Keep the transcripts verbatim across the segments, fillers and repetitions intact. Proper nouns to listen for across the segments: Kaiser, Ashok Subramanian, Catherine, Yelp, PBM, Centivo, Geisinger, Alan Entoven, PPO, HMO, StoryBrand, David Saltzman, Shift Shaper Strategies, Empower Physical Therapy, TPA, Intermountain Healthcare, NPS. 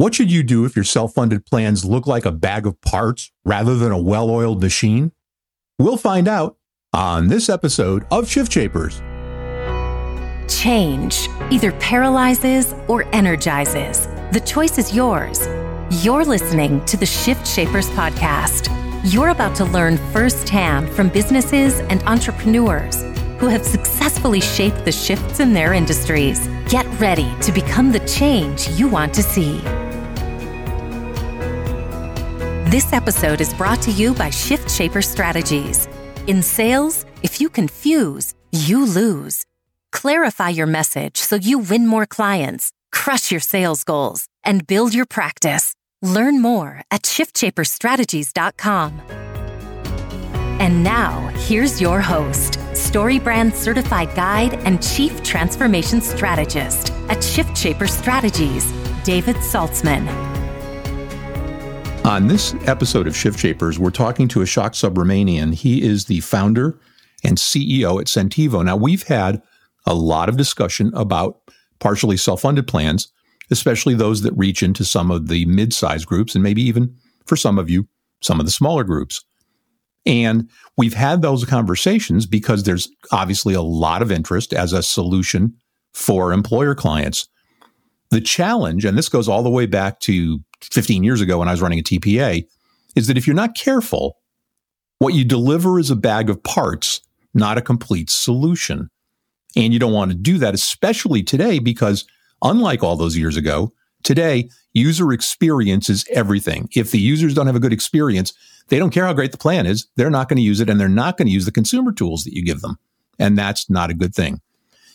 What should you do if your self-funded plans look like a bag of parts rather than a well-oiled machine? We'll find out on this episode of Shift Shapers. Change either paralyzes or energizes. The choice is yours. You're listening to the Shift Shapers podcast. You're about to learn firsthand from businesses and entrepreneurs who have successfully shaped the shifts in their industries. Get ready to become the change you want to see. This episode is brought to you by Shift Shaper Strategies. In sales, if you confuse, you lose. Clarify your message so you win more clients, crush your sales goals, and build your practice. Learn more at shift shaper strategies dot com. And now, here's your host, StoryBrand Certified Guide and Chief Transformation Strategist at Shift Shaper Strategies, David Saltzman. On this episode of Shift Shapers, we're talking to Ashok Subramanian. He is the founder and C E O at Centivo. Now, we've had a lot of discussion about partially self-funded plans, especially those that reach into some of the mid-sized groups and maybe even, for some of you, some of the smaller groups. And we've had those conversations because there's obviously a lot of interest as a solution for employer clients. The challenge, and this goes all the way back to fifteen years ago when I was running a T P A, is that if you're not careful, what you deliver is a bag of parts, not a complete solution. And you don't want to do that, especially today, because unlike all those years ago, today, user experience is everything. If the users don't have a good experience, they don't care how great the plan is. They're not going to use it, and they're not going to use the consumer tools that you give them. And that's not a good thing.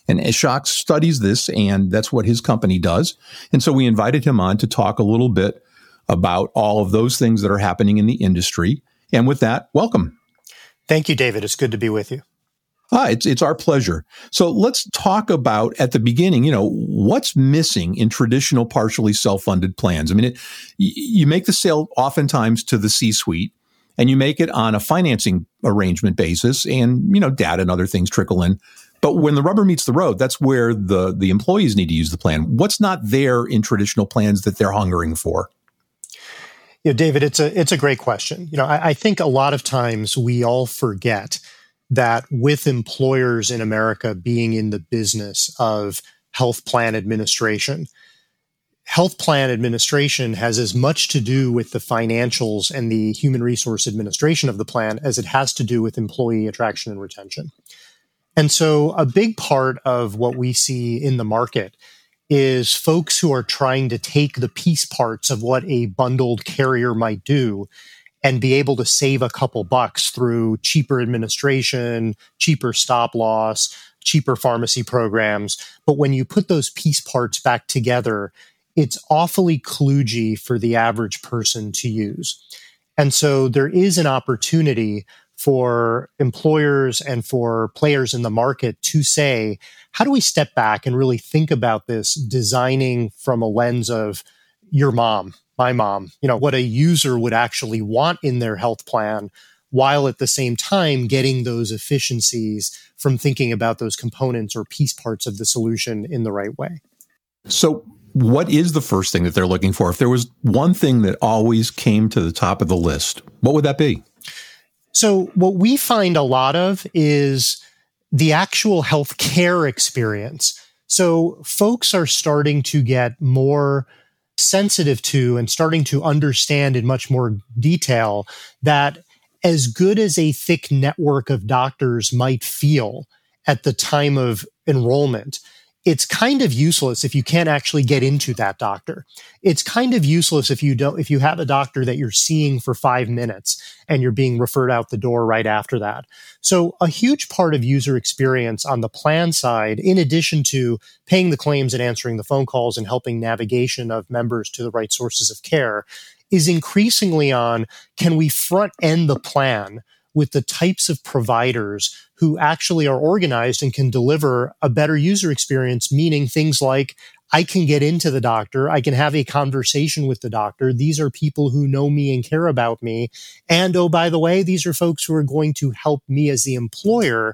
And Ashok studies this, and that's what his company does. And so we invited him on to talk a little bit about all of those things that are happening in the industry. And with that, welcome. Thank you, David. It's good to be with you. Ah, it's it's our pleasure. So let's talk about, at the beginning, you know, what's missing in traditional partially self-funded plans? I mean, it, you make the sale oftentimes to the C-suite, and you make it on a financing arrangement basis, and, you know, data and other things trickle in. But when the rubber meets the road, that's where the, the employees need to use the plan. What's not there in traditional plans that they're hungering for? You know, David, it's a, it's a great question. You know, I, I think a lot of times we all forget that with employers in America being in the business of health plan administration, health plan administration has as much to do with the financials and the human resource administration of the plan as it has to do with employee attraction and retention. And so a big part of what we see in the market is folks who are trying to take the piece parts of what a bundled carrier might do and be able to save a couple bucks through cheaper administration, cheaper stop loss, cheaper pharmacy programs. But when you put those piece parts back together, it's awfully kludgy for the average person to use. And so there is an opportunity for employers and for players in the market to say, how do we step back and really think about this designing from a lens of your mom, my mom, you know, what a user would actually want in their health plan, while at the same time getting those efficiencies from thinking about those components or piece parts of the solution in the right way. So what is the first thing that they're looking for? If there was one thing that always came to the top of the list, what would that be? So what we find a lot of is the actual healthcare experience. So folks are starting to get more sensitive to and starting to understand in much more detail that as good as a thick network of doctors might feel at the time of enrollment, it's kind of useless if you can't actually get into that doctor. It's kind of useless if you don't, if you have a doctor that you're seeing for five minutes and you're being referred out the door right after that. So a huge part of user experience on the plan side, in addition to paying the claims and answering the phone calls and helping navigation of members to the right sources of care, is increasingly on, can we front end the plan with the types of providers who actually are organized and can deliver a better user experience, meaning things like, I can get into the doctor, I can have a conversation with the doctor, these are people who know me and care about me, and oh, by the way, these are folks who are going to help me as the employer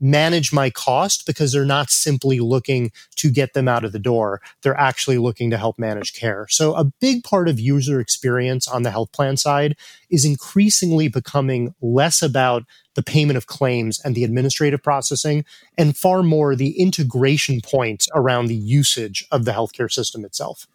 manage my cost because they're not simply looking to get them out of the door. They're actually looking to help manage care. So a big part of user experience on the health plan side is increasingly becoming less about the payment of claims and the administrative processing, and far more the integration points around the usage of the healthcare system itself.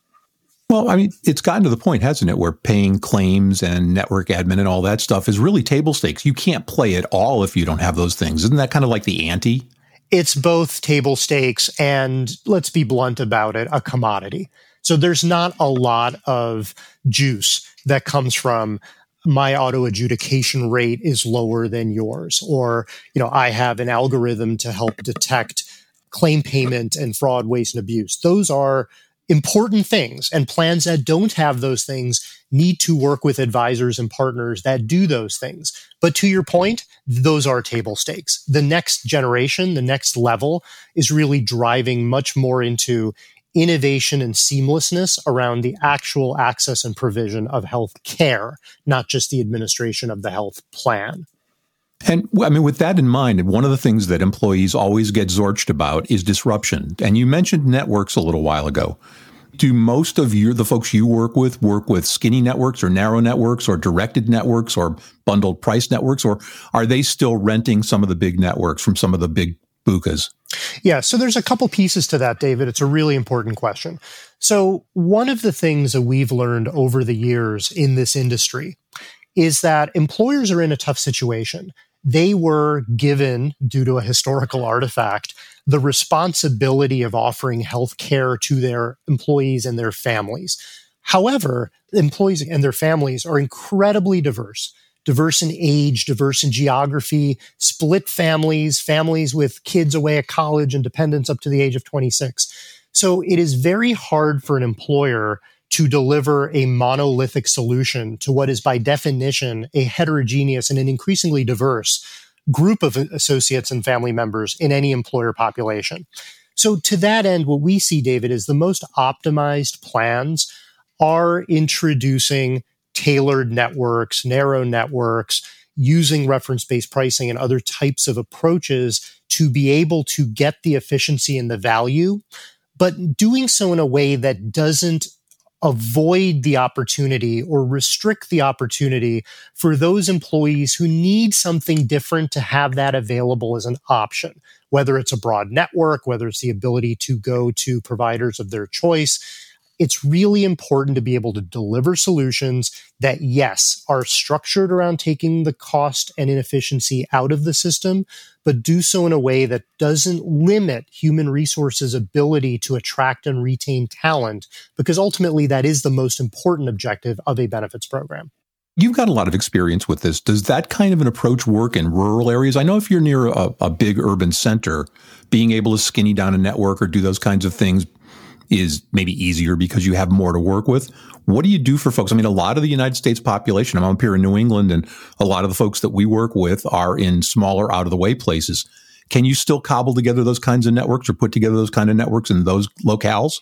Well, I mean, it's gotten to the point, hasn't it, where paying claims and network admin and all that stuff is really table stakes. You can't play at all if you don't have those things. Isn't that kind of like the ante? It's both table stakes and, let's be blunt about it, a commodity. So there's not a lot of juice that comes from my auto adjudication rate is lower than yours, or, you know, I have an algorithm to help detect claim payment and fraud, waste, and abuse. Those are important things, and plans that don't have those things need to work with advisors and partners that do those things. But to your point, those are table stakes. The next generation, the next level is really driving much more into innovation and seamlessness around the actual access and provision of health care, not just the administration of the health plan. And I mean, with that in mind, one of the things that employees always get zorched about is disruption. And you mentioned networks a little while ago. Do most of your, the folks you work with work with skinny networks or narrow networks or directed networks or bundled price networks? Or are they still renting some of the big networks from some of the big BUCAs? Yeah, so there's a couple pieces to that, David. It's a really important question. So one of the things that we've learned over the years in this industry is that employers are in a tough situation. They were given, due to a historical artifact, the responsibility of offering health care to their employees and their families. However, employees and their families are incredibly diverse. Diverse in age, diverse in geography, split families, families with kids away at college and dependents up to the age of twenty-six. So it is very hard for an employer to deliver a monolithic solution to what is by definition a heterogeneous and an increasingly diverse group of associates and family members in any employer population. So to that end, what we see, David, is the most optimized plans are introducing tailored networks, narrow networks, using reference-based pricing and other types of approaches to be able to get the efficiency and the value, but doing so in a way that doesn't avoid the opportunity or restrict the opportunity for those employees who need something different to have that available as an option, whether it's a broad network, whether it's the ability to go to providers of their choice. It's really important to be able to deliver solutions that, yes, are structured around taking the cost and inefficiency out of the system, but do so in a way that doesn't limit human resources' ability to attract and retain talent, because ultimately that is the most important objective of a benefits program. You've got a lot of experience with this. Does that kind of an approach work in rural areas? I know if you're near a, a big urban center, being able to skinny down a network or do those kinds of things is maybe easier because you have more to work with. What do you do for folks? I mean, a lot of the United States population, I'm up here in New England, and a lot of the folks that we work with are in smaller, out-of-the-way places. Can you still cobble together those kinds of networks or put together those kind of networks in those locales?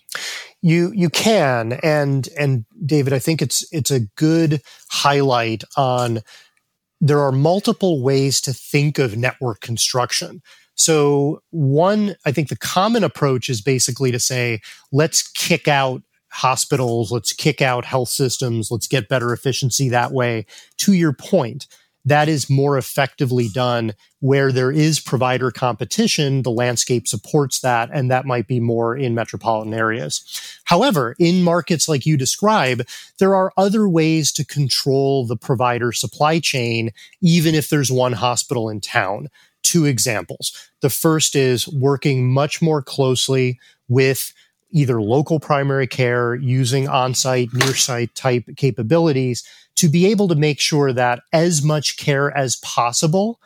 You you can. And and David, I think it's it's a good highlight on there are multiple ways to think of network construction. So one, I think the common approach is basically to say, let's kick out hospitals, let's kick out health systems, let's get better efficiency that way. To your point, that is more effectively done where there is provider competition, the landscape supports that, and that might be more in metropolitan areas. However, in markets like you describe, there are other ways to control the provider supply chain, even if there's one hospital in town. Two examples. The first is working much more closely with either local primary care using on-site, near-site type capabilities to be able to make sure that as much care as possible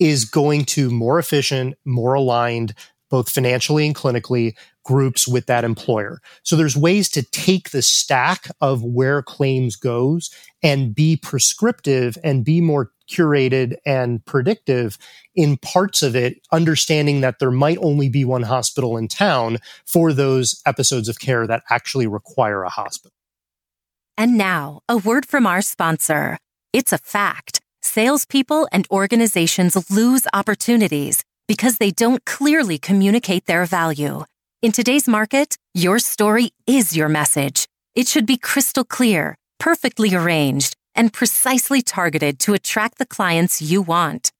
is going to more efficient, more aligned, both financially and clinically, groups with that employer. So there's ways to take the stack of where claims goes and be prescriptive and be more curated and predictive in parts of it, understanding that there might only be one hospital in town for those episodes of care that actually require a hospital. And now, a word from our sponsor. It's a fact. Salespeople and organizations lose opportunities because they don't clearly communicate their value. In today's market, your story is your message. It should be crystal clear, perfectly arranged, and precisely targeted to attract the clients you want.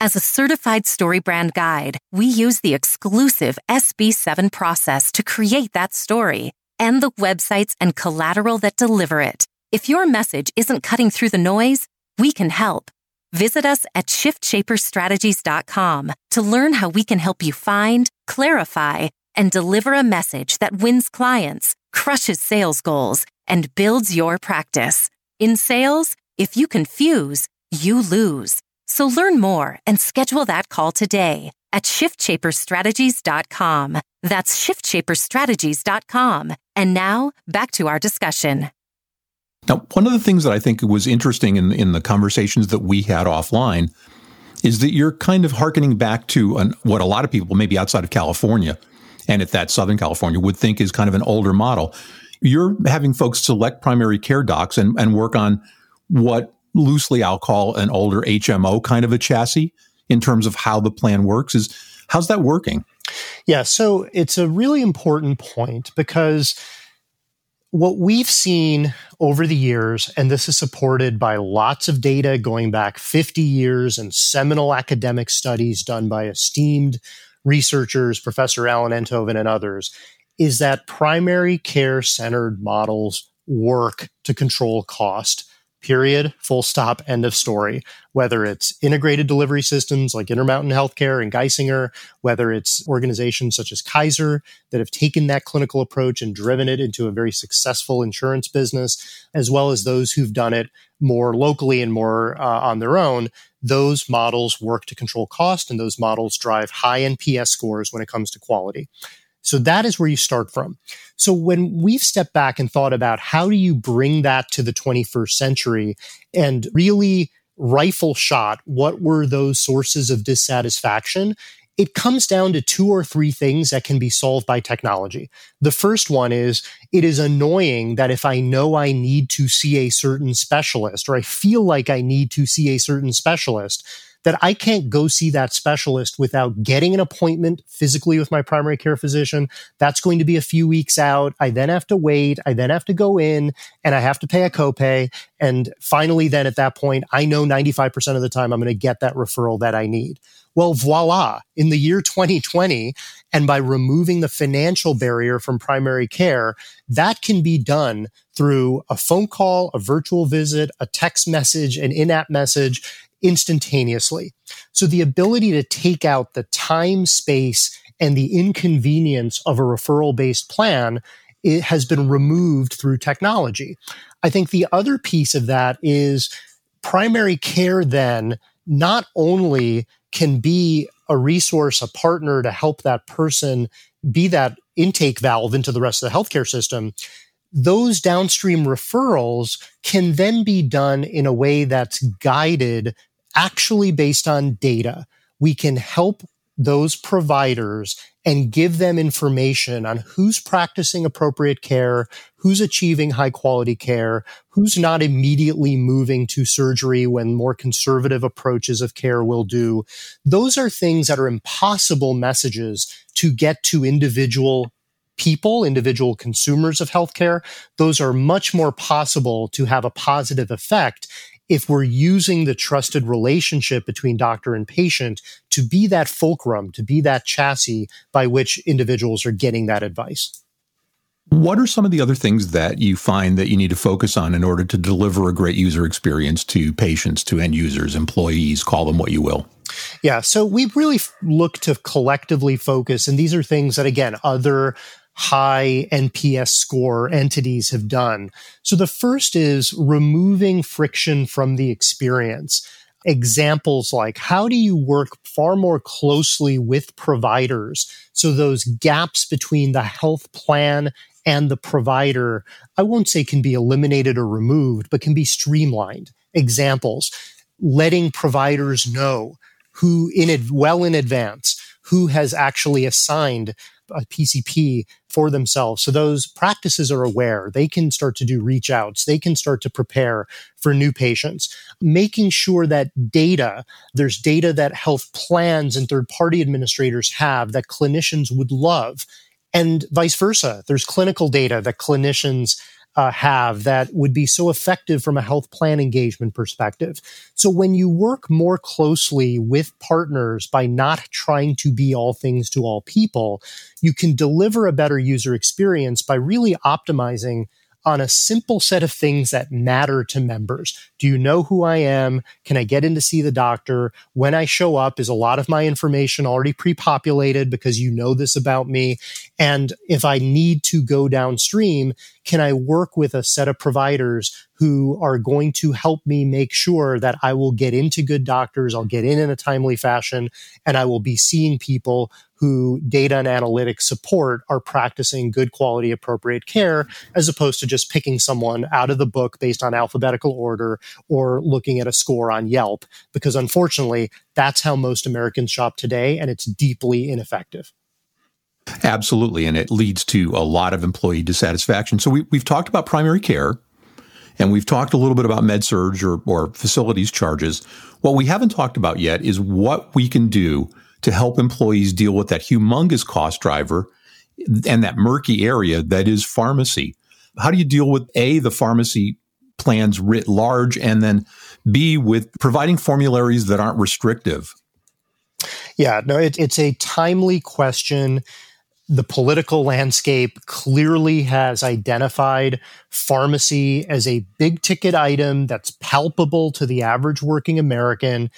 As a certified StoryBrand guide, we use the exclusive S B seven process to create that story and the websites and collateral that deliver it. If your message isn't cutting through the noise, we can help. Visit us at shift shaper strategies dot com to learn how we can help you find, clarify, and deliver a message that wins clients, crushes sales goals, and builds your practice. In sales, if you confuse, you lose. So learn more and schedule that call today at shift shaper strategies dot com. That's shift shaper strategies dot com. And now, back to our discussion. Now, one of the things that I think was interesting in, in the conversations that we had offline is that you're kind of hearkening back to an, what a lot of people, maybe outside of California, and if that's Southern California, would think is kind of an older model. You're having folks select primary care docs and, and work on what loosely I'll call an older H M O kind of a chassis in terms of how the plan works. Is how's that working? Yeah, so it's a really important point because what we've seen over the years, and this is supported by lots of data going back fifty years and seminal academic studies done by esteemed researchers, Professor Alan Entoven and others, is that primary care-centered models work to control cost. Period, full stop, end of story. Whether it's integrated delivery systems like Intermountain Healthcare and Geisinger, whether it's organizations such as Kaiser that have taken that clinical approach and driven it into a very successful insurance business, as well as those who've done it more locally and more uh, on their own, those models work to control cost, and those models drive high N P S scores when it comes to quality. So that is where you start from. So when we've stepped back and thought about how do you bring that to the twenty-first century and really rifle shot, what were those sources of dissatisfaction? It comes down to two or three things that can be solved by technology. The first one is, it is annoying that if I know I need to see a certain specialist, or I feel like I need to see a certain specialist, that I can't go see that specialist without getting an appointment physically with my primary care physician. That's going to be a few weeks out. I then have to wait. I then have to go in and I have to pay a copay. And finally, then at that point, I know ninety-five percent of the time I'm going to get that referral that I need. Well, voila, in the year twenty twenty, and by removing the financial barrier from primary care, that can be done through a phone call, a virtual visit, a text message, an in-app message, instantaneously. So the ability to take out the time, space, and the inconvenience of a referral-based plan, it has been removed through technology. I think the other piece of that is primary care then not only can be a resource, a partner to help that person be that intake valve into the rest of the healthcare system, those downstream referrals can then be done in a way that's guided actually based on data. We can help those providers and give them information on who's practicing appropriate care, who's achieving high quality care, who's not immediately moving to surgery when more conservative approaches of care will do. Those are things that are impossible messages to get to individual people, individual consumers of healthcare. Those are much more possible to have a positive effect if we're using the trusted relationship between doctor and patient to be that fulcrum, to be that chassis by which individuals are getting that advice. What are some of the other things that you find that you need to focus on in order to deliver a great user experience to patients, to end users, employees, call them what you will? Yeah, so we really look to collectively focus, and these are things that, again, other high N P S score entities have done. So the first is removing friction from the experience. Examples like, how do you work far more closely with providers? So those gaps between the health plan and the provider, I won't say can be eliminated or removed, but can be streamlined. Examples, letting providers know who in ad- well in advance, who has actually assigned a P C P for themselves. So those practices are aware. They can start to do reach outs. They can start to prepare for new patients, making sure that data, there's data that health plans and third-party administrators have that clinicians would love, and vice versa. There's clinical data that clinicians Uh, have that would be so effective from a health plan engagement perspective. So when you work more closely with partners by not trying to be all things to all people, you can deliver a better user experience by really optimizing on a simple set of things that matter to members. Do you know who I am? Can I get in to see the doctor? When I show up, is a lot of my information already pre-populated because you know this about me? And if I need to go downstream, can I work with a set of providers who are going to help me make sure that I will get into good doctors, I'll get in in a timely fashion, and I will be seeing people who data and analytics support are practicing good quality, appropriate care, as opposed to just picking someone out of the book based on alphabetical order or looking at a score on Yelp, because unfortunately, that's how most Americans shop today, and it's deeply ineffective. Absolutely, and it leads to a lot of employee dissatisfaction. So we, we've talked about primary care, and we've talked a little bit about med-surg or, or facilities charges. What we haven't talked about yet is what we can do to help employees deal with that humongous cost driver and that murky area that is pharmacy. How do you deal with, A, the pharmacy plans writ large, and then, B, with providing formularies that aren't restrictive? Yeah, no, it, it's a timely question. The political landscape clearly has identified pharmacy as a big-ticket item that's palpable to the average working American.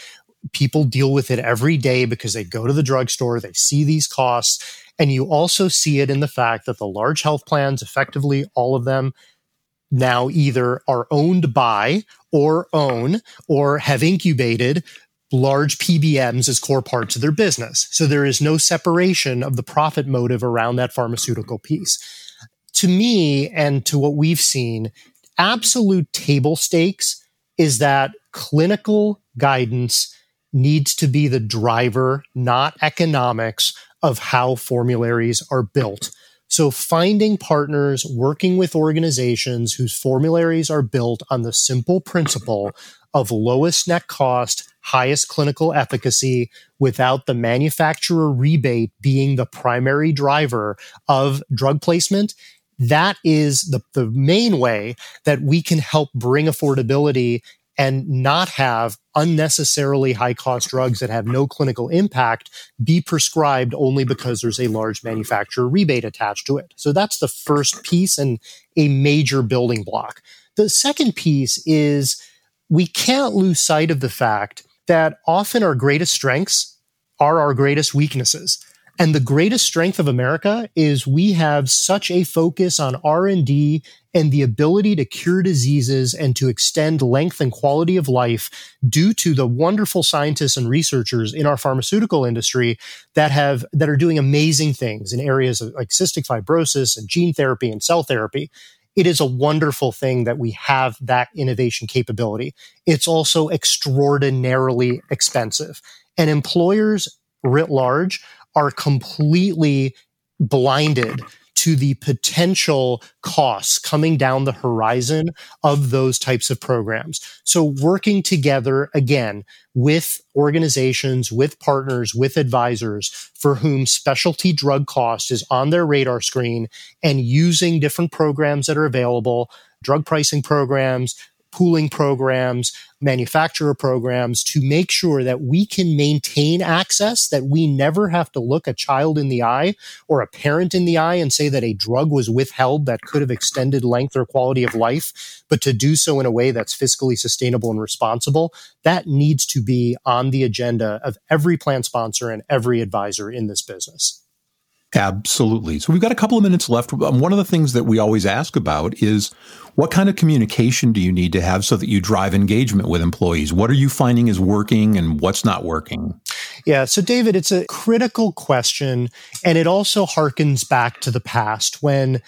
People deal with it every day because they go to the drugstore, they see these costs, and you also see it in the fact that the large health plans, effectively all of them, now either are owned by or own or have incubated large P B Ms as core parts of their business. So there is no separation of the profit motive around that pharmaceutical piece. To me, and to what we've seen, absolute table stakes is that clinical guidance needs to be the driver, not economics, of how formularies are built. So finding partners, working with organizations whose formularies are built on the simple principle of lowest net cost, highest clinical efficacy, without the manufacturer rebate being the primary driver of drug placement, that is the, the main way that we can help bring affordability and not have unnecessarily high-cost drugs that have no clinical impact be prescribed only because there's a large manufacturer rebate attached to it. So that's the first piece and a major building block. The second piece is we can't lose sight of the fact that often our greatest strengths are our greatest weaknesses. And the greatest strength of America is we have such a focus on R and D and the ability to cure diseases and to extend length and quality of life due to the wonderful scientists and researchers in our pharmaceutical industry that have that are doing amazing things in areas of, like cystic fibrosis and gene therapy and cell therapy. It is a wonderful thing that we have that innovation capability. It's also extraordinarily expensive. And employers writ large are completely blinded to the potential costs coming down the horizon of those types of programs. So working together, again, with organizations, with partners, with advisors for whom specialty drug cost is on their radar screen, and using different programs that are available, drug pricing programs, pooling programs, manufacturer programs, to make sure that we can maintain access, that we never have to look a child in the eye or a parent in the eye and say that a drug was withheld that could have extended length or quality of life, but to do so in a way that's fiscally sustainable and responsible. That needs to be on the agenda of every plan sponsor and every advisor in this business. Absolutely. So we've got a couple of minutes left. One of the things that we always ask about is what kind of communication do you need to have so that you drive engagement with employees? What are you finding is working and what's not working? Yeah. So David, it's a critical question. And it also harkens back to the past when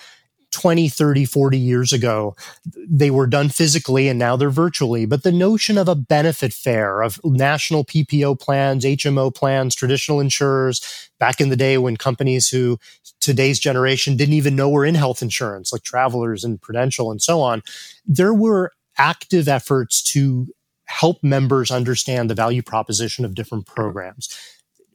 twenty, thirty, forty years ago. They were done physically and now they're virtually. But the notion of a benefit fair of national P P O plans, H M O plans, traditional insurers, back in the day when companies who today's generation didn't even know were in health insurance, like Travelers and Prudential and so on, there were active efforts to help members understand the value proposition of different programs.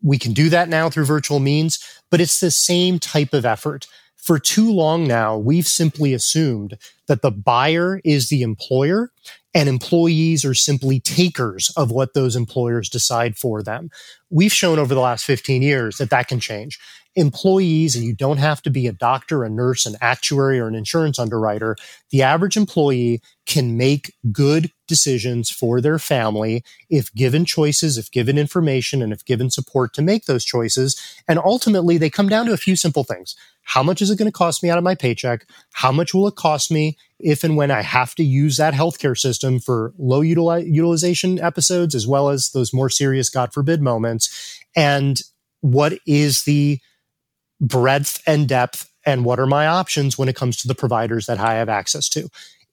We can do that now through virtual means, but it's the same type of effort. For too long now, we've simply assumed that the buyer is the employer and employees are simply takers of what those employers decide for them. We've shown over the last fifteen years that that can change. Employees, and you don't have to be a doctor, a nurse, an actuary, or an insurance underwriter, the average employee can make good decisions for their family if given choices, if given information, and if given support to make those choices. And ultimately, they come down to a few simple things. How much is it going to cost me out of my paycheck? How much will it cost me if and when I have to use that healthcare system for low utili- utilization episodes, as well as those more serious, God forbid, moments? And what is the breadth and depth, and what are my options when it comes to the providers that I have access to?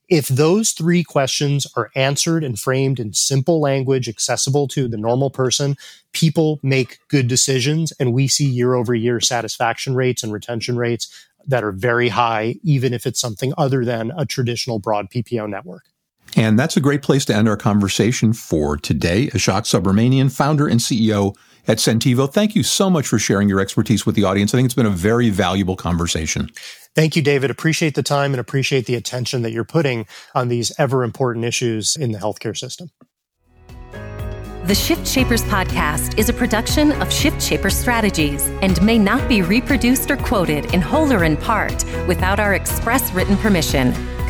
If those three questions are answered and framed in simple language accessible to the normal person, people make good decisions, and we see year-over-year satisfaction rates and retention rates that are very high, even if it's something other than a traditional broad P P O network. And that's a great place to end our conversation for today. Ashok Subramanian, founder and C E O at Centivo, thank you so much for sharing your expertise with the audience. I think it's been a very valuable conversation. Thank you, David. Appreciate the time and appreciate the attention that you're putting on these ever-important issues in the healthcare system. The Shift Shapers podcast is a production of Shift Shaper Strategies and may not be reproduced or quoted in whole or in part without our express written permission.